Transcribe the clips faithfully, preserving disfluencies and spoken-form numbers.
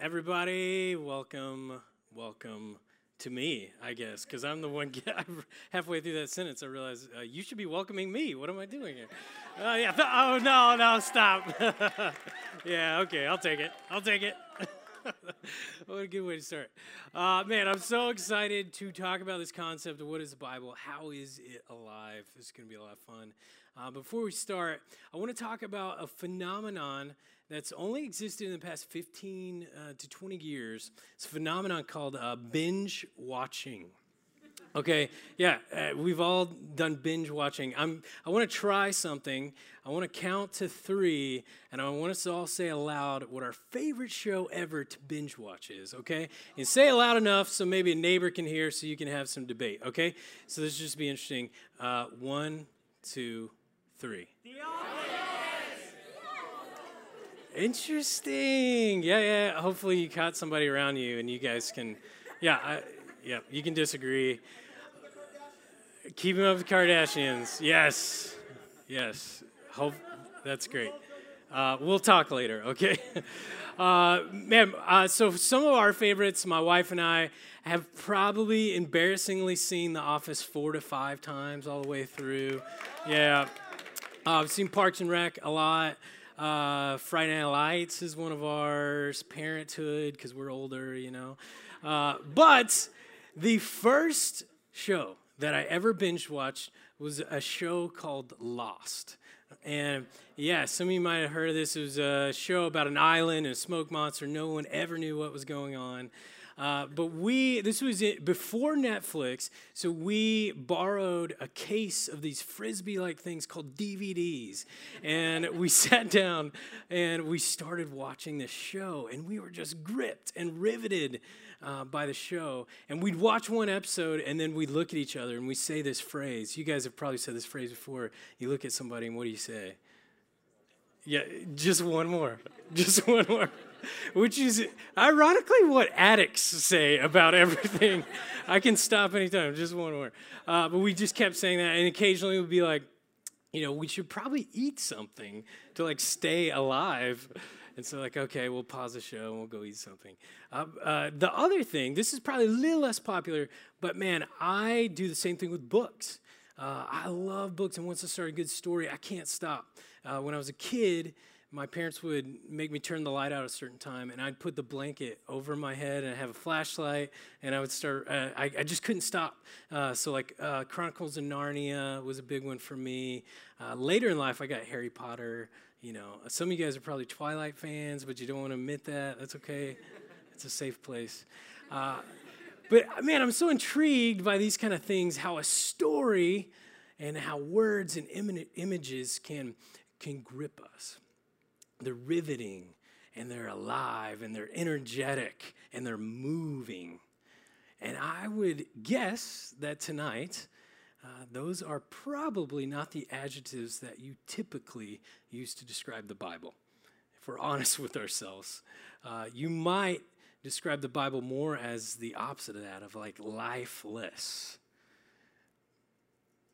Everybody, welcome, welcome to me, I guess, because I'm the one, halfway through that sentence, I realized, uh, you should be welcoming me. What am I doing here? Uh, yeah, oh, no, no, stop. Yeah, okay, I'll take it. I'll take it. What a good way to start. Uh, man, I'm so excited to talk about this concept of what is the Bible, how is it alive. This is going to be a lot of fun. Uh, before we start, I want to talk about a phenomenon that's only existed in the past fifteen uh, to twenty years. It's a phenomenon called uh, binge watching. Okay, yeah, uh, we've all done binge watching. I'm, I want to try something. I want to count to three, and I want us to all say aloud what our favorite show ever to binge watch is, okay? And say it loud enough so maybe a neighbor can hear so you can have some debate, okay? So this will just be interesting. Uh, one, two, three. Interesting. Yeah, yeah. Hopefully you caught somebody around you and you guys can, yeah, I, yeah, you can disagree. Keeping Up with the Kardashians. Yes. Yes. Hope that's great. Uh, we'll talk later, okay? Uh, man, uh, so some of our favorites, my wife and I, have probably embarrassingly seen The Office four to five times all the way through. Yeah. Uh, I've seen Parks and Rec a lot. Uh, Friday Night Lights is one of ours, Parenthood, because we're older, you know. Uh, but the first show that I ever binge watched was a show called Lost. And yeah, some of you might have heard of this. It was a show about an island and a smoke monster. No one ever knew what was going on. Uh, but we, this was it, before Netflix, so we borrowed a case of these Frisbee-like things called D V Ds, and we sat down and we started watching this show, and we were just gripped and riveted uh, by the show, and we'd watch one episode, and then we'd look at each other, and we'd say this phrase. You guys have probably said this phrase before. You look at somebody, and what do you say? Yeah, just one more, just one more. Which is ironically what addicts say about everything. I can stop anytime, just one more. Uh, but we just kept saying that, and occasionally we'd be like, you know, we should probably eat something to like stay alive. And so like, okay, we'll pause the show and we'll go eat something. Uh, uh, the other thing, this is probably a little less popular, but man, I do the same thing with books. Uh, I love books, and once I start a good story, I can't stop. Uh, when I was a kid, my parents would make me turn the light out at a certain time, and I'd put the blanket over my head, and I'd have a flashlight, and I would start, uh, I, I just couldn't stop. Uh, so like uh, Chronicles of Narnia was a big one for me. Uh, later in life, I got Harry Potter. You know, some of you guys are probably Twilight fans, but you don't want to admit that. That's okay. It's a safe place. Uh, but man, I'm so intrigued by these kind of things, how a story and how words and im- images can can grip us. They're riveting, and they're alive, and they're energetic, and they're moving. And I would guess that tonight, uh, those are probably not the adjectives that you typically use to describe the Bible. If we're honest with ourselves, uh, you might describe the Bible more as the opposite of that, of like lifeless.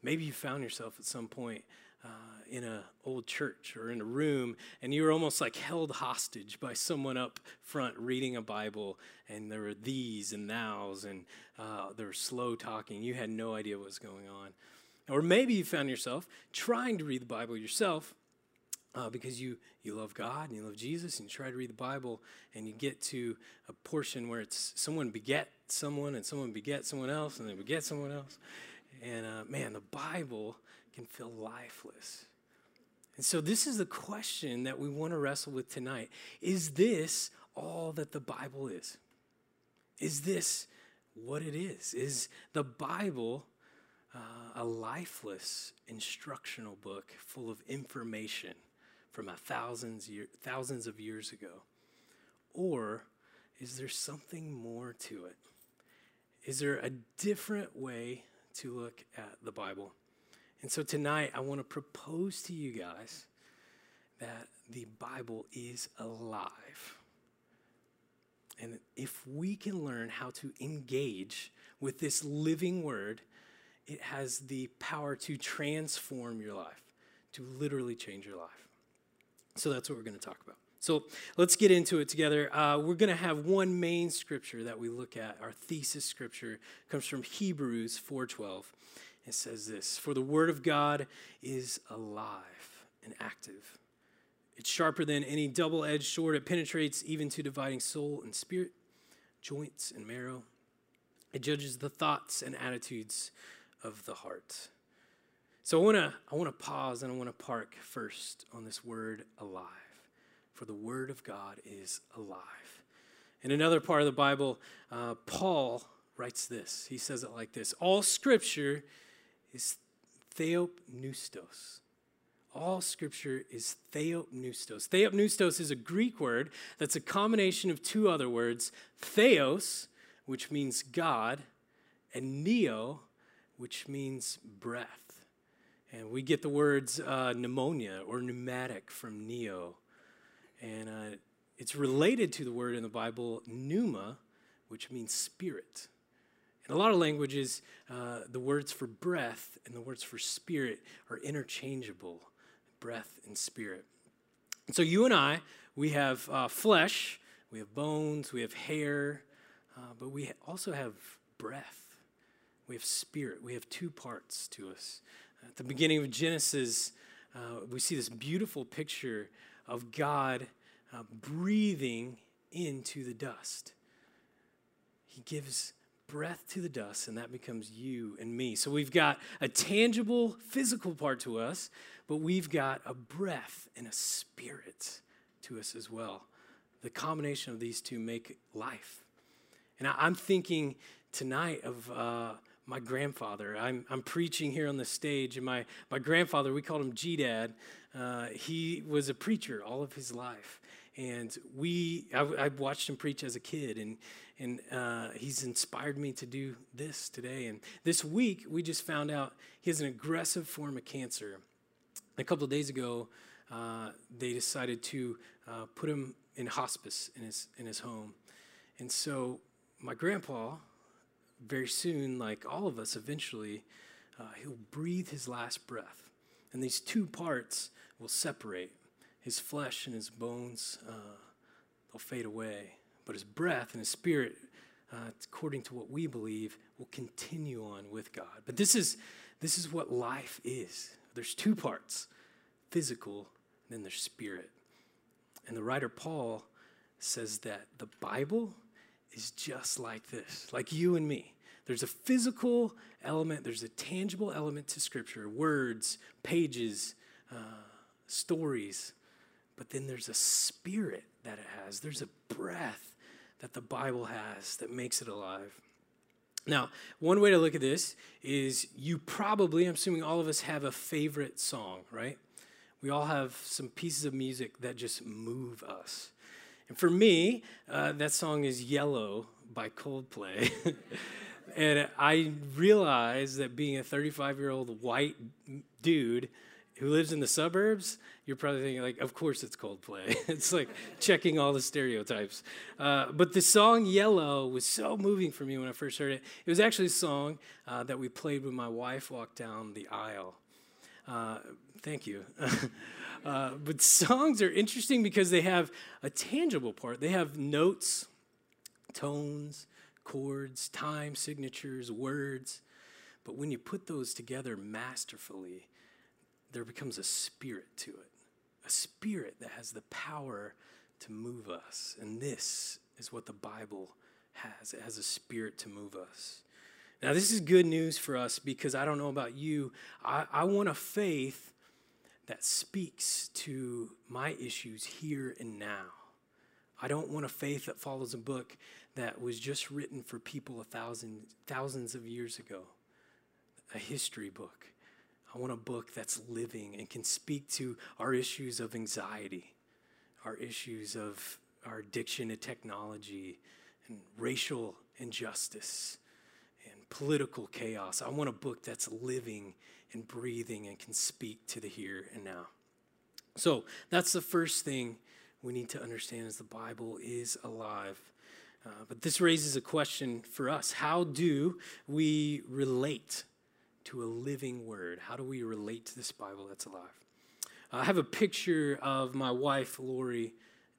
Maybe you found yourself at some point Uh, in an old church or in a room, and you were almost like held hostage by someone up front reading a Bible, and there were these and thous, and uh, they were slow talking. You had no idea what was going on. Or maybe you found yourself trying to read the Bible yourself uh, because you, you love God and you love Jesus, and you try to read the Bible, and you get to a portion where it's someone beget someone, and someone beget someone else, and they beget someone else. And uh, man, the Bible can feel lifeless. And so this is the question that we want to wrestle with tonight. Is this all that the Bible is? Is this what it is? Is the Bible uh, a lifeless instructional book full of information from a thousands year, thousands of years ago? Or is there something more to it? Is there a different way to look at the Bible? And so tonight, I want to propose to you guys that the Bible is alive. And if we can learn how to engage with this living word, it has the power to transform your life, to literally change your life. So that's what we're going to talk about. So let's get into it together. Uh, we're going to have one main scripture that we look at. Our thesis scripture comes from Hebrews four twelve. It says this: "For the word of God is alive and active. It's sharper than any double-edged sword. It penetrates even to dividing soul and spirit, joints and marrow. It judges the thoughts and attitudes of the heart." So I want to I want to pause and I want to park first on this word alive. For the word of God is alive. In another part of the Bible, uh, Paul writes this. He says it like this: "All scripture is theopneustos." All scripture is theopneustos. Theopneustos is a Greek word that's a combination of two other words: theos, which means God, and neo, which means breath. And we get the words uh, pneumonia or pneumatic from neo. And uh, it's related to the word in the Bible, pneuma, which means spirit. In a lot of languages, uh, the words for breath and the words for spirit are interchangeable, breath and spirit. And so you and I, we have uh, flesh, we have bones, we have hair, uh, but we also have breath. We have spirit. We have two parts to us. At the beginning of Genesis, uh, we see this beautiful picture of God uh, breathing into the dust. He gives breath to the dust, and that becomes you and me. So we've got a tangible physical part to us, but we've got a breath and a spirit to us as well. The combination of these two make life. And I, I'm thinking tonight of uh, my grandfather. I'm, I'm preaching here on the stage, and my, my grandfather, we called him G-Dad. Uh, he was a preacher all of his life, and we I, I watched him preach as a kid, and, and uh, he's inspired me to do this today. And this week, we just found out he has an aggressive form of cancer. A couple of days ago, uh, they decided to uh, put him in hospice in his, in his home. And so my grandpa, very soon, like all of us eventually, uh, he'll breathe his last breath. And these two parts will separate. His flesh and his bones, uh, they'll fade away. But his breath and his spirit, uh, according to what we believe, will continue on with God. But this is, this is what life is. There's two parts, physical, and then there's spirit. And the writer Paul says that the Bible is just like this, like you and me. There's a physical element, there's a tangible element to Scripture, words, pages, uh, stories, but then there's a spirit that it has. There's a breath that the Bible has that makes it alive. Now, one way to look at this is you probably, I'm assuming all of us have a favorite song, right? We all have some pieces of music that just move us. And for me, uh, that song is Yellow by Coldplay. And I realized that being a thirty-five-year-old white dude who lives in the suburbs, you're probably thinking, like, of course it's Coldplay. It's like checking all the stereotypes. Uh, but the song Yellow was so moving for me when I first heard it. It was actually a song uh, that we played when my wife walked down the aisle. Uh, thank you. uh, but songs are interesting because they have a tangible part. They have notes, tones, chords, time signatures, words. But when you put those together masterfully, there becomes a spirit to it, a spirit that has the power to move us. And this is what the Bible has. It has a spirit to move us. Now, this is good news for us because I don't know about you. I, I want a faith that speaks to my issues here and now. I don't want a faith that follows a book that was just written for people a thousand, thousands of years ago. a history book. I want a book that's living and can speak to our issues of anxiety, our issues of our addiction to technology, and racial injustice, and political chaos. I want a book that's living and breathing and can speak to the here and now. So that's the first thing we need to understand, is the Bible is alive. Uh, but this raises a question for us. How do we relate to a living word? How do we relate to this Bible that's alive? Uh, I have a picture of my wife, Lori,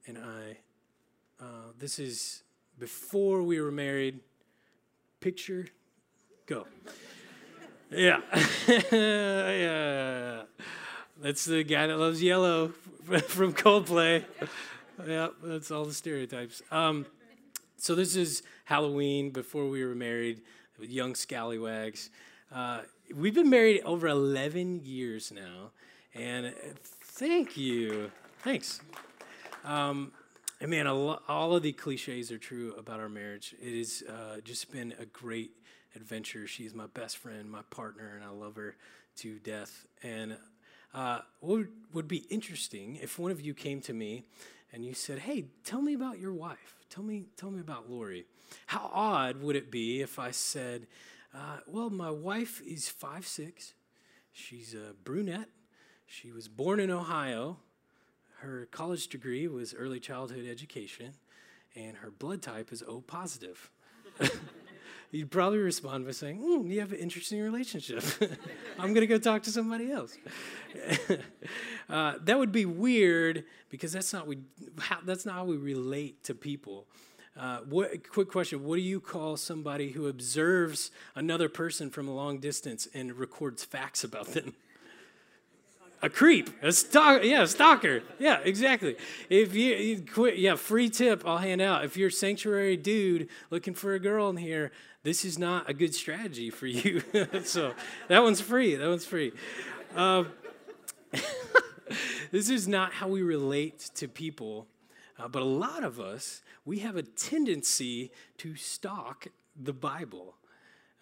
and I. Uh, this is before we were married. Picture, go. Yeah. Yeah. That's the guy that loves yellow from Coldplay. Yeah, that's all the stereotypes. Um, so this is Halloween before we were married, young scallywags. Uh, we've been married over eleven years now, and thank you. Thanks. Um, and man, a lo- all of the cliches are true about our marriage. It has uh, just been a great adventure. She's my best friend, my partner, and I love her to death. And Uh, what would be interesting if one of you came to me and you said, hey, tell me about your wife. Tell me tell me about Lori. How odd would it be if I said, uh, well, my wife is five six. She's a brunette. She was born in Ohio. Her college degree was early childhood education, and her blood type is O positive. You'd probably respond by saying, mm, you have an interesting relationship. I'm going to go talk to somebody else. uh, that would be weird, because that's not, we, how, that's not how we relate to people. Uh, what, quick question, what do you call somebody who observes another person from a long distance and records facts about them? A creep, a stalker, yeah, a stalker, yeah, exactly. If you, you quit, yeah, free tip I'll hand out. If you're a sanctuary dude looking for a girl in here, this is not a good strategy for you. So that one's free, that one's free. Uh, this is not how we relate to people, uh, but a lot of us, we have a tendency to stalk the Bible.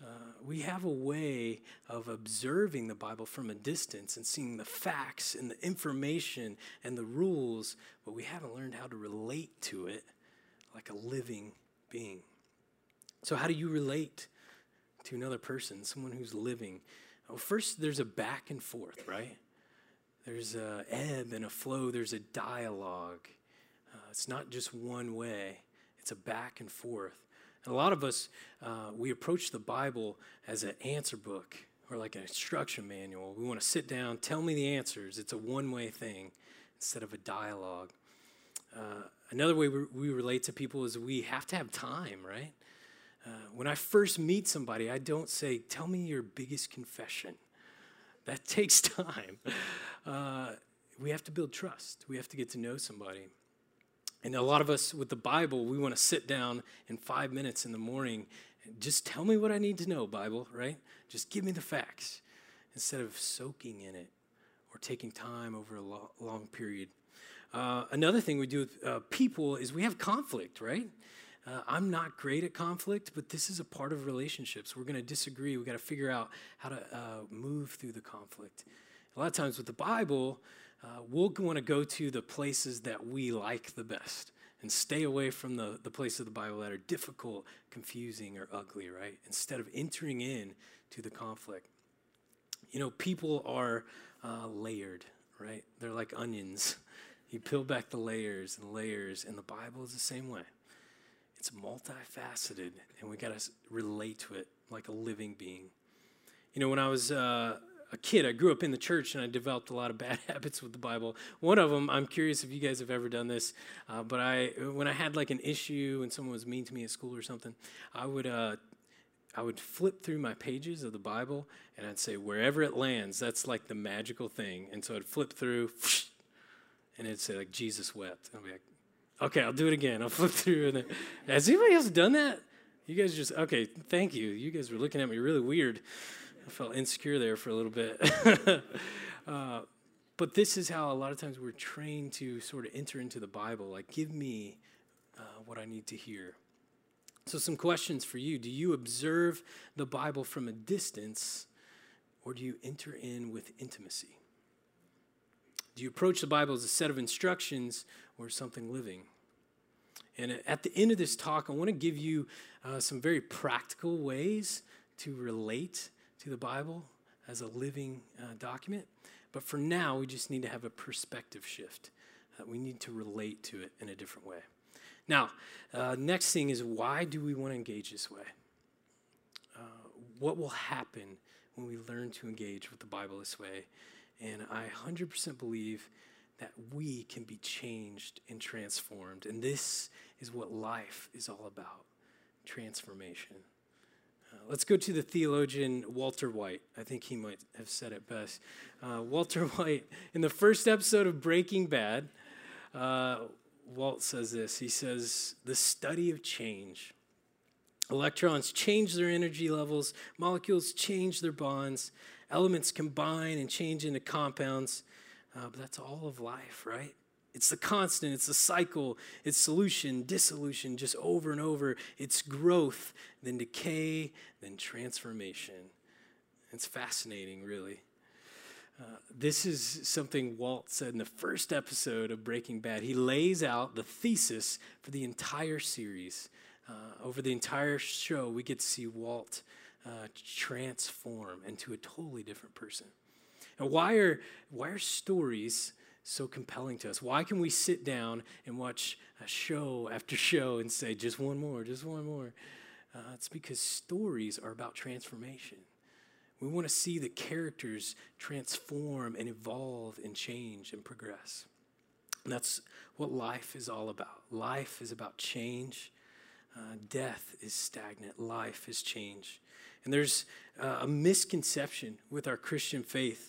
Uh, we have a way of observing the Bible from a distance and seeing the facts and the information and the rules, but we haven't learned how to relate to it like a living being. So how do you relate to another person, someone who's living? Well, first, there's a back and forth, right? There's an ebb and a flow. There's a dialogue. Uh, it's not just one way. It's a back and forth. A lot of us, uh, we approach the Bible as an answer book or like an instruction manual. We want to sit down, tell me the answers. It's a one-way thing instead of a dialogue. Uh, another way we, we relate to people is we have to have time, right? Uh, when I first meet somebody, I don't say, tell me your biggest confession. That takes time. Uh, we have to build trust. We have to get to know somebody. And a lot of us with the Bible, we want to sit down in five minutes in the morning and just tell me what I need to know, Bible, right? Just give me the facts instead of soaking in it or taking time over a lo- long period. Uh, another thing we do with uh, people is we have conflict, right? Uh, I'm not great at conflict, but this is a part of relationships. We're going to disagree. We've got to figure out how to uh, move through the conflict. A lot of times with the Bible, Uh, we'll want to go to the places that we like the best and stay away from the, the places of the Bible that are difficult, confusing, or ugly, right? Instead of entering in to the conflict. You know, people are uh, layered, right? They're like onions. You peel back the layers and layers, and the Bible is the same way. It's multifaceted, and we got to relate to it like a living being. You know, when I was... Uh, A kid, I grew up in the church, and I developed a lot of bad habits with the Bible. One of them, I'm curious if you guys have ever done this, uh, but I, when I had like an issue and someone was mean to me at school or something, I would, uh, I would flip through my pages of the Bible, and I'd say wherever it lands, that's like the magical thing. And so I'd flip through, and it'd say like Jesus wept. And I'd be like, okay, I'll do it again. I'll flip through, and then, has anybody else done that? You guys just okay? Thank you. You guys were looking at me really weird. I felt insecure there for a little bit. uh, but this is how a lot of times we're trained to sort of enter into the Bible, like give me uh, what I need to hear. So some questions for you. Do you observe the Bible from a distance, or do you enter in with intimacy? Do you approach the Bible as a set of instructions or something living? And at the end of this talk, I want to give you uh, some very practical ways to relate to the Bible as a living uh, document. But for now, we just need to have a perspective shift. Uh, we need to relate to it in a different way. Now, uh, next thing is, why do we want to engage this way? Uh, what will happen when we learn to engage with the Bible this way? And I one hundred percent believe that we can be changed and transformed. And this is what life is all about, transformation. Uh, let's go to the theologian Walter White. I think he might have said it best. Uh, Walter White, in the first episode of Breaking Bad, uh, Walt says this. He says, the study of change. Electrons change their energy levels. Molecules change their bonds. Elements combine and change into compounds. Uh, but that's all of life, right? It's the constant, it's the cycle, it's solution, dissolution, just over and over. It's growth, then decay, then transformation. It's fascinating, really. Uh, this is something Walt said in the first episode of Breaking Bad. He lays out the thesis for the entire series. Uh, over the entire show, we get to see Walt uh, transform into a totally different person. And why are, why are stories so compelling to us? Why can we sit down and watch a show after show and say, just one more, just one more? Uh, it's because stories are about transformation. We want to see the characters transform and evolve and change and progress. And that's what life is all about. Life is about change. Uh, death is stagnant. Life is change. And there's uh, a misconception with our Christian faith.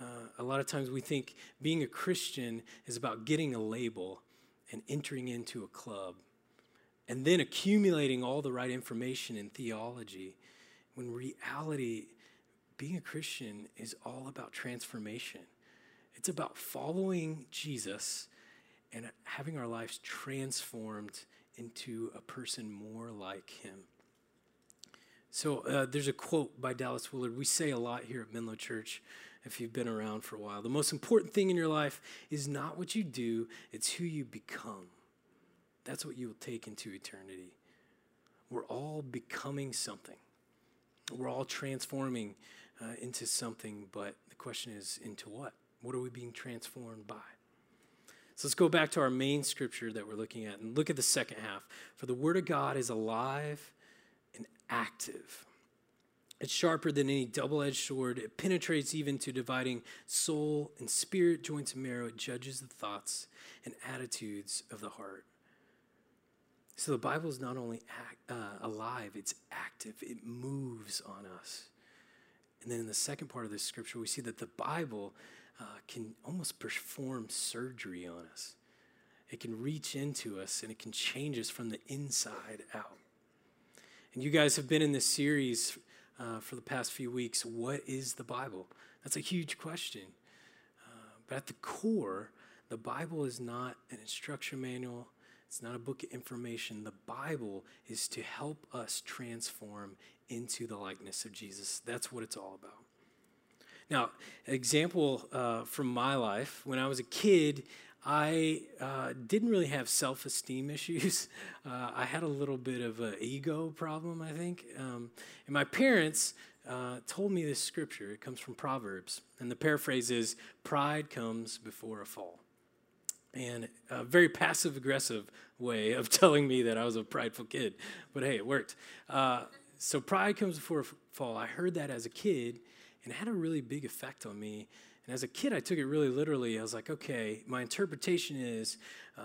Uh, a lot of times we think being a Christian is about getting a label and entering into a club and then accumulating all the right information in theology, when in reality, being a Christian is all about transformation. It's about following Jesus and having our lives transformed into a person more like him. So uh, there's a quote by Dallas Willard. We say a lot here at Menlo Church, if you've been around for a while. The most important thing in your life is not what you do, it's who you become. That's what you will take into eternity. We're all becoming something. We're all transforming uh, into something, but the question is, into what? What are we being transformed by? So let's go back to our main scripture that we're looking at and look at the second half. For the word of God is alive and active. It's sharper than any double-edged sword. It penetrates even to dividing soul and spirit, joints and marrow. It judges the thoughts and attitudes of the heart. So the Bible is not only act, uh, alive, it's active. It moves on us. And then in the second part of this scripture, we see that the Bible uh, can almost perform surgery on us. It can reach into us, and it can change us from the inside out. And you guys have been in this series uh, for the past few weeks. What is the Bible? That's a huge question. Uh, but at the core, the Bible is not an instruction manual. It's not a book of information. The Bible is to help us transform into the likeness of Jesus. That's what it's all about. Now, an example uh, from my life, when I was a kid, I uh, didn't really have self-esteem issues. Uh, I had a little bit of an ego problem, I think. Um, and my parents uh, told me this scripture. It comes from Proverbs. And the paraphrase is, pride comes before a fall. And a very passive-aggressive way of telling me that I was a prideful kid. But hey, it worked. Uh, so pride comes before a fall. I heard that as a kid, and it had a really big effect on me. And as a kid, I took it really literally. I was like, okay, my interpretation is, uh,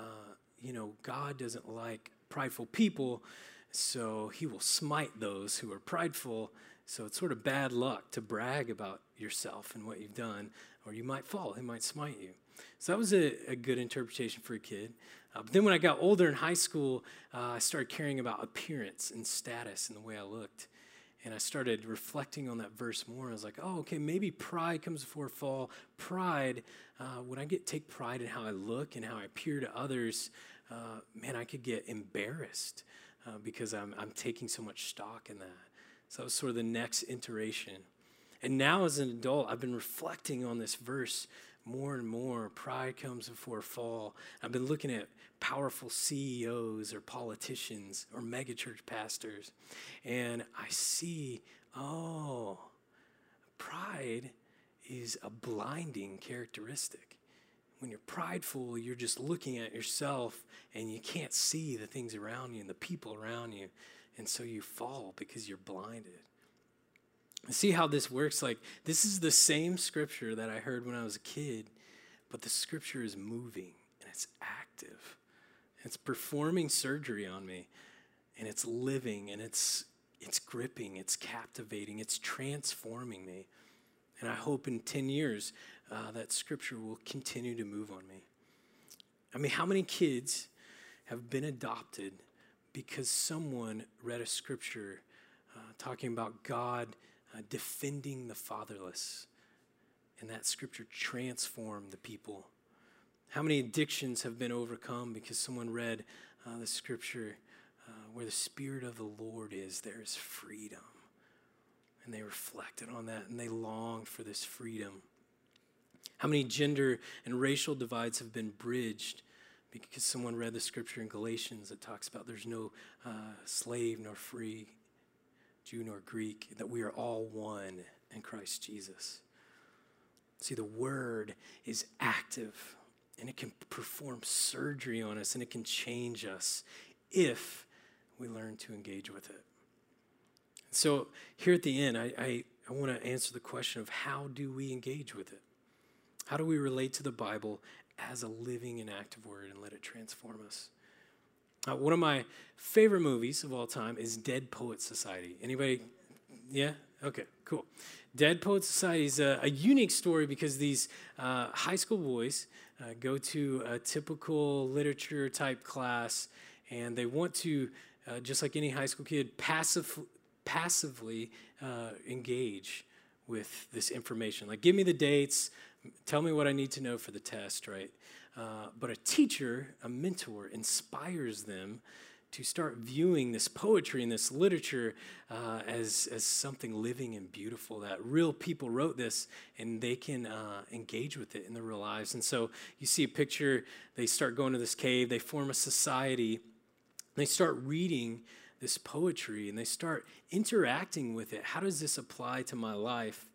you know, God doesn't like prideful people, so he will smite those who are prideful. So it's sort of bad luck to brag about yourself and what you've done, or you might fall. He might smite you. So that was a, a good interpretation for a kid. Uh, but then when I got older in high school, uh, I started caring about appearance and status and the way I looked. And I started reflecting on that verse more. I was like, oh, okay, maybe pride comes before a fall. Pride, uh, when I get take pride in how I look and how I appear to others, uh, man, I could get embarrassed uh, because I'm, I'm taking so much stock in that. So that was sort of the next iteration. And now as an adult, I've been reflecting on this verse more and more. Pride comes before a fall. I've been looking at powerful C E Os or politicians or megachurch pastors, and I see, oh, pride is a blinding characteristic. When you're prideful, you're just looking at yourself, and you can't see the things around you and the people around you, and so you fall because you're blinded. See how this works? Like, this is the same scripture that I heard when I was a kid, but the scripture is moving, and it's active. It's performing surgery on me, and it's living, and it's it's gripping, it's captivating, it's transforming me. And I hope in ten years uh, that scripture will continue to move on me. I mean, how many kids have been adopted because someone read a scripture uh, talking about God Uh, defending the fatherless, and that scripture transformed the people? How many addictions have been overcome because someone read uh, the scripture, uh, where the Spirit of the Lord is, there is freedom, and they reflected on that, and they longed for this freedom? How many gender and racial divides have been bridged because someone read the scripture in Galatians that talks about there's no uh, slave nor free, Jew nor Greek, that we are all one in Christ Jesus? See, the word is active, and it can perform surgery on us, and it can change us if we learn to engage with it. So here at the end, I, I, I want to answer the question of how do we engage with it? How do we relate to the Bible as a living and active word and let it transform us? Uh, one of my favorite movies of all time is Dead Poets Society. Anybody? Yeah? Okay, cool. Dead Poets Society is a, a unique story because these uh, high school boys uh, go to a typical literature type class, and they want to, uh, just like any high school kid, passive, passively uh, engage with this information. Like, give me the dates, tell me what I need to know for the test, right? Uh, but a teacher, a mentor, inspires them to start viewing this poetry and this literature uh, as, as something living and beautiful, that real people wrote this, and they can uh, engage with it in their real lives. And so you see a picture, they start going to this cave, they form a society, they start reading this poetry, and they start interacting with it. How does this apply to my life?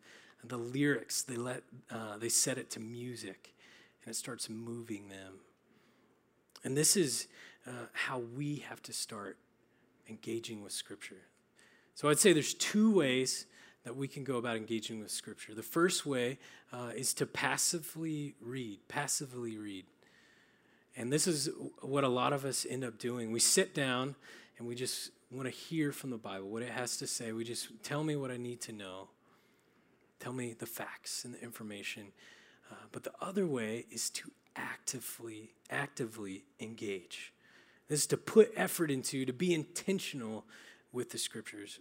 And the lyrics, they, let, uh, they set it to music, and it starts moving them. And this is uh, how we have to start engaging with Scripture. So I'd say there's two ways that we can go about engaging with Scripture. The first way uh, is to passively read, passively read. And this is what a lot of us end up doing. We sit down and we just want to hear from the Bible, what it has to say. We just, tell me what I need to know. Tell me the facts and the information. Uh, but the other way is to actively, actively engage. This is to put effort into, to be intentional with the Scriptures.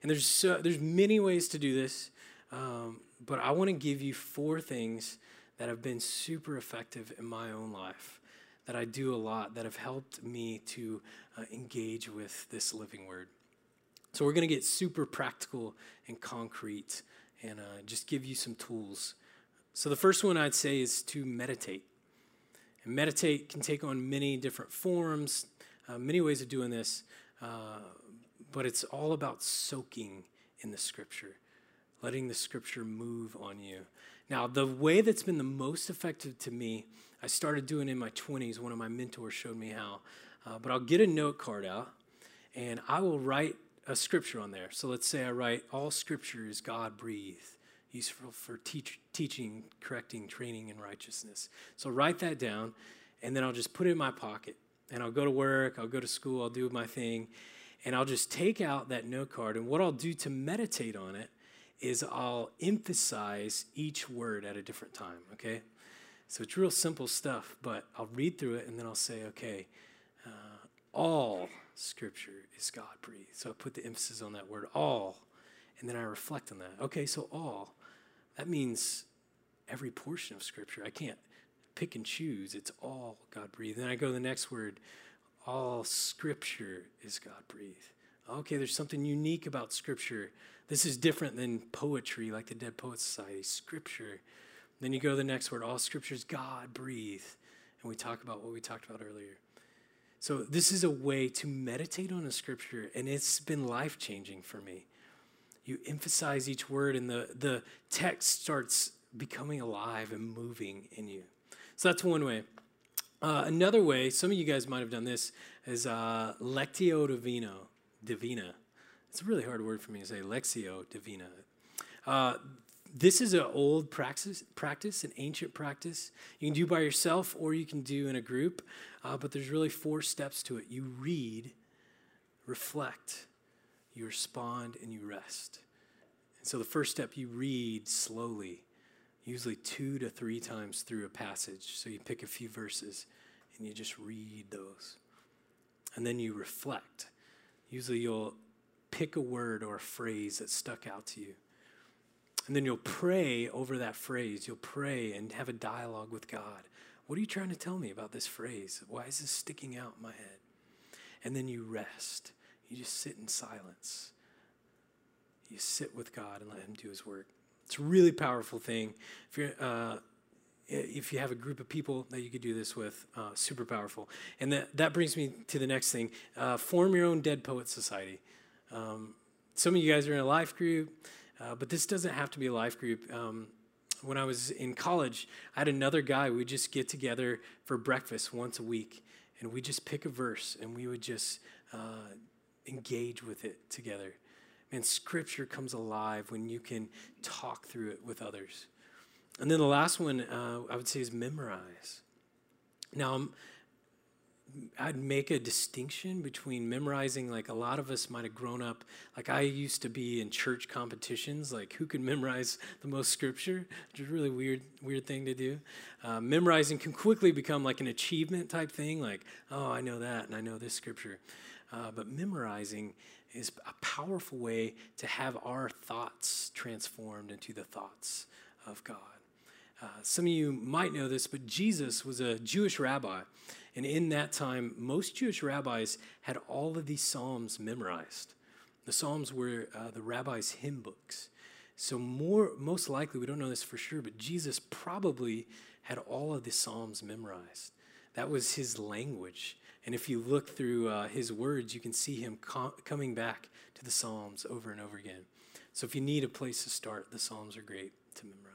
And there's so, there's many ways to do this, um, but I want to give you four things that have been super effective in my own life, that I do a lot, that have helped me to uh, engage with this living word. So we're going to get super practical and concrete and uh, just give you some tools. So the first one I'd say is to meditate. And meditate can take on many different forms, uh, many ways of doing this, uh, but it's all about soaking in the Scripture, letting the Scripture move on you. Now, the way that's been the most effective to me, I started doing it in my twenties. One of my mentors showed me how. Uh, but I'll get a note card out, and I will write a Scripture on there. So let's say I write, all Scripture is God-breathed, useful for teach, teaching, correcting, training, and righteousness. So write that down, and then I'll just put it in my pocket. And I'll go to work, I'll go to school, I'll do my thing, and I'll just take out that note card. And what I'll do to meditate on it is I'll emphasize each word at a different time, okay? So it's real simple stuff, but I'll read through it, and then I'll say, okay, uh, all Scripture is God-breathed. So I put the emphasis on that word, all, and then I reflect on that. Okay, so all. That means every portion of Scripture. I can't pick and choose. It's all God-breathed. Then I go to the next word. All Scripture is God-breathed. okay, there's something unique about Scripture. This is different than poetry, like the Dead Poets Society, Scripture. Then you go to the next word, all Scripture is God-breathed. And we talk about what we talked about earlier. So this is a way to meditate on a Scripture, and it's been life-changing for me. You emphasize each word, and the, the text starts becoming alive and moving in you. So that's one way. Uh, another way, some of you guys might have done this, is uh, Lectio Divina. Divina. It's a really hard word for me to say, Lectio Divina. Uh, this is an old practice, practice, an ancient practice. You can do by yourself or you can do in a group, uh, but there's really four steps to it. You read, reflect, you respond, and you rest. And so the first step, you read slowly, usually two to three times through a passage. So you pick a few verses and you just read those. And then you reflect. Usually you'll pick a word or a phrase that stuck out to you. And then you'll pray over that phrase. You'll pray and have a dialogue with God. What are you trying to tell me about this phrase? Why is this sticking out in my head? And then you rest. You just sit in silence. You sit with God and let him do his work. It's a really powerful thing. If you're, uh, if you have a group of people that you could do this with, uh, super powerful. And that, that brings me to the next thing. Uh, form your own Dead Poets Society. Um, some of you guys are in a life group, uh, but this doesn't have to be a life group. Um, when I was in college, I had another guy. We'd just get together for breakfast once a week, and we'd just pick a verse, and we would just uh, engage with it together. And Scripture comes alive when you can talk through it with others. And then the last one uh, I would say is memorize. Now, um, I'd make a distinction between memorizing, like a lot of us might have grown up, like I used to be in church competitions, like who could memorize the most Scripture, which is a really weird, weird thing to do. Uh, memorizing can quickly become like an achievement type thing, like, oh, I know that, and I know this Scripture. Uh, but memorizing is a powerful way to have our thoughts transformed into the thoughts of God. Uh, some of you might know this, but Jesus was a Jewish rabbi. And in that time, most Jewish rabbis had all of these Psalms memorized. The Psalms were uh, the rabbis' hymn books. So more, most likely, we don't know this for sure, but Jesus probably had all of the Psalms memorized. That was his language. And if you look through uh, his words, you can see him com- coming back to the Psalms over and over again. So if you need a place to start, the Psalms are great to memorize.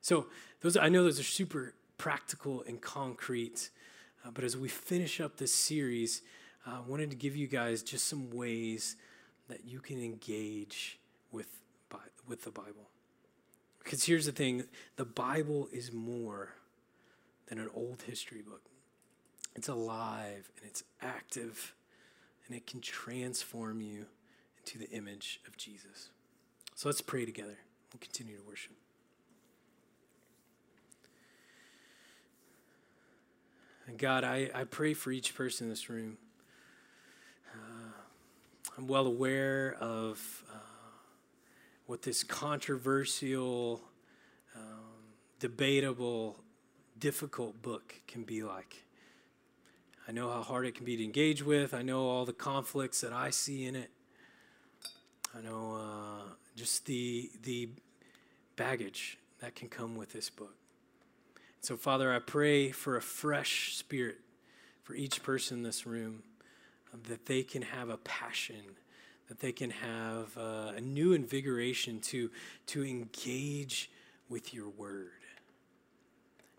So those, I know those are super practical and concrete, uh, but as we finish up this series, uh, I wanted to give you guys just some ways that you can engage with Bi- with the Bible. Because here's the thing, the Bible is more than an old history book. It's alive, and it's active, and it can transform you into the image of Jesus. So let's pray together. We'll continue to worship. And God, I, I pray for each person in this room. Uh, I'm well aware of uh, what this controversial, um, debatable, difficult book can be like. I know how hard it can be to engage with. I know all the conflicts that I see in it. I know uh, just the the baggage that can come with this book. So, Father, I pray for a fresh spirit for each person in this room, uh, that they can have a passion, that they can have uh, a new invigoration to, to engage with your word.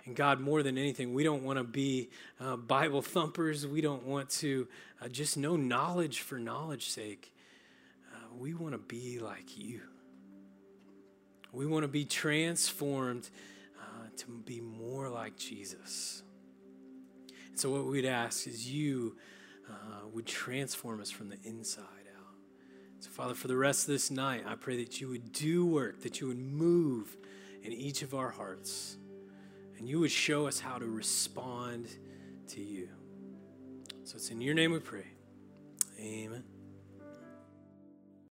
And God, more than anything, we don't want to be uh, Bible thumpers. We don't want to uh, just know knowledge for knowledge's sake. Uh, we want to be like you. We want to be transformed uh, to be more like Jesus. And so what we'd ask is you uh, would transform us from the inside out. So, Father, for the rest of this night, I pray that you would do work, that you would move in each of our hearts. And you would show us how to respond to you. So it's in your name we pray. Amen.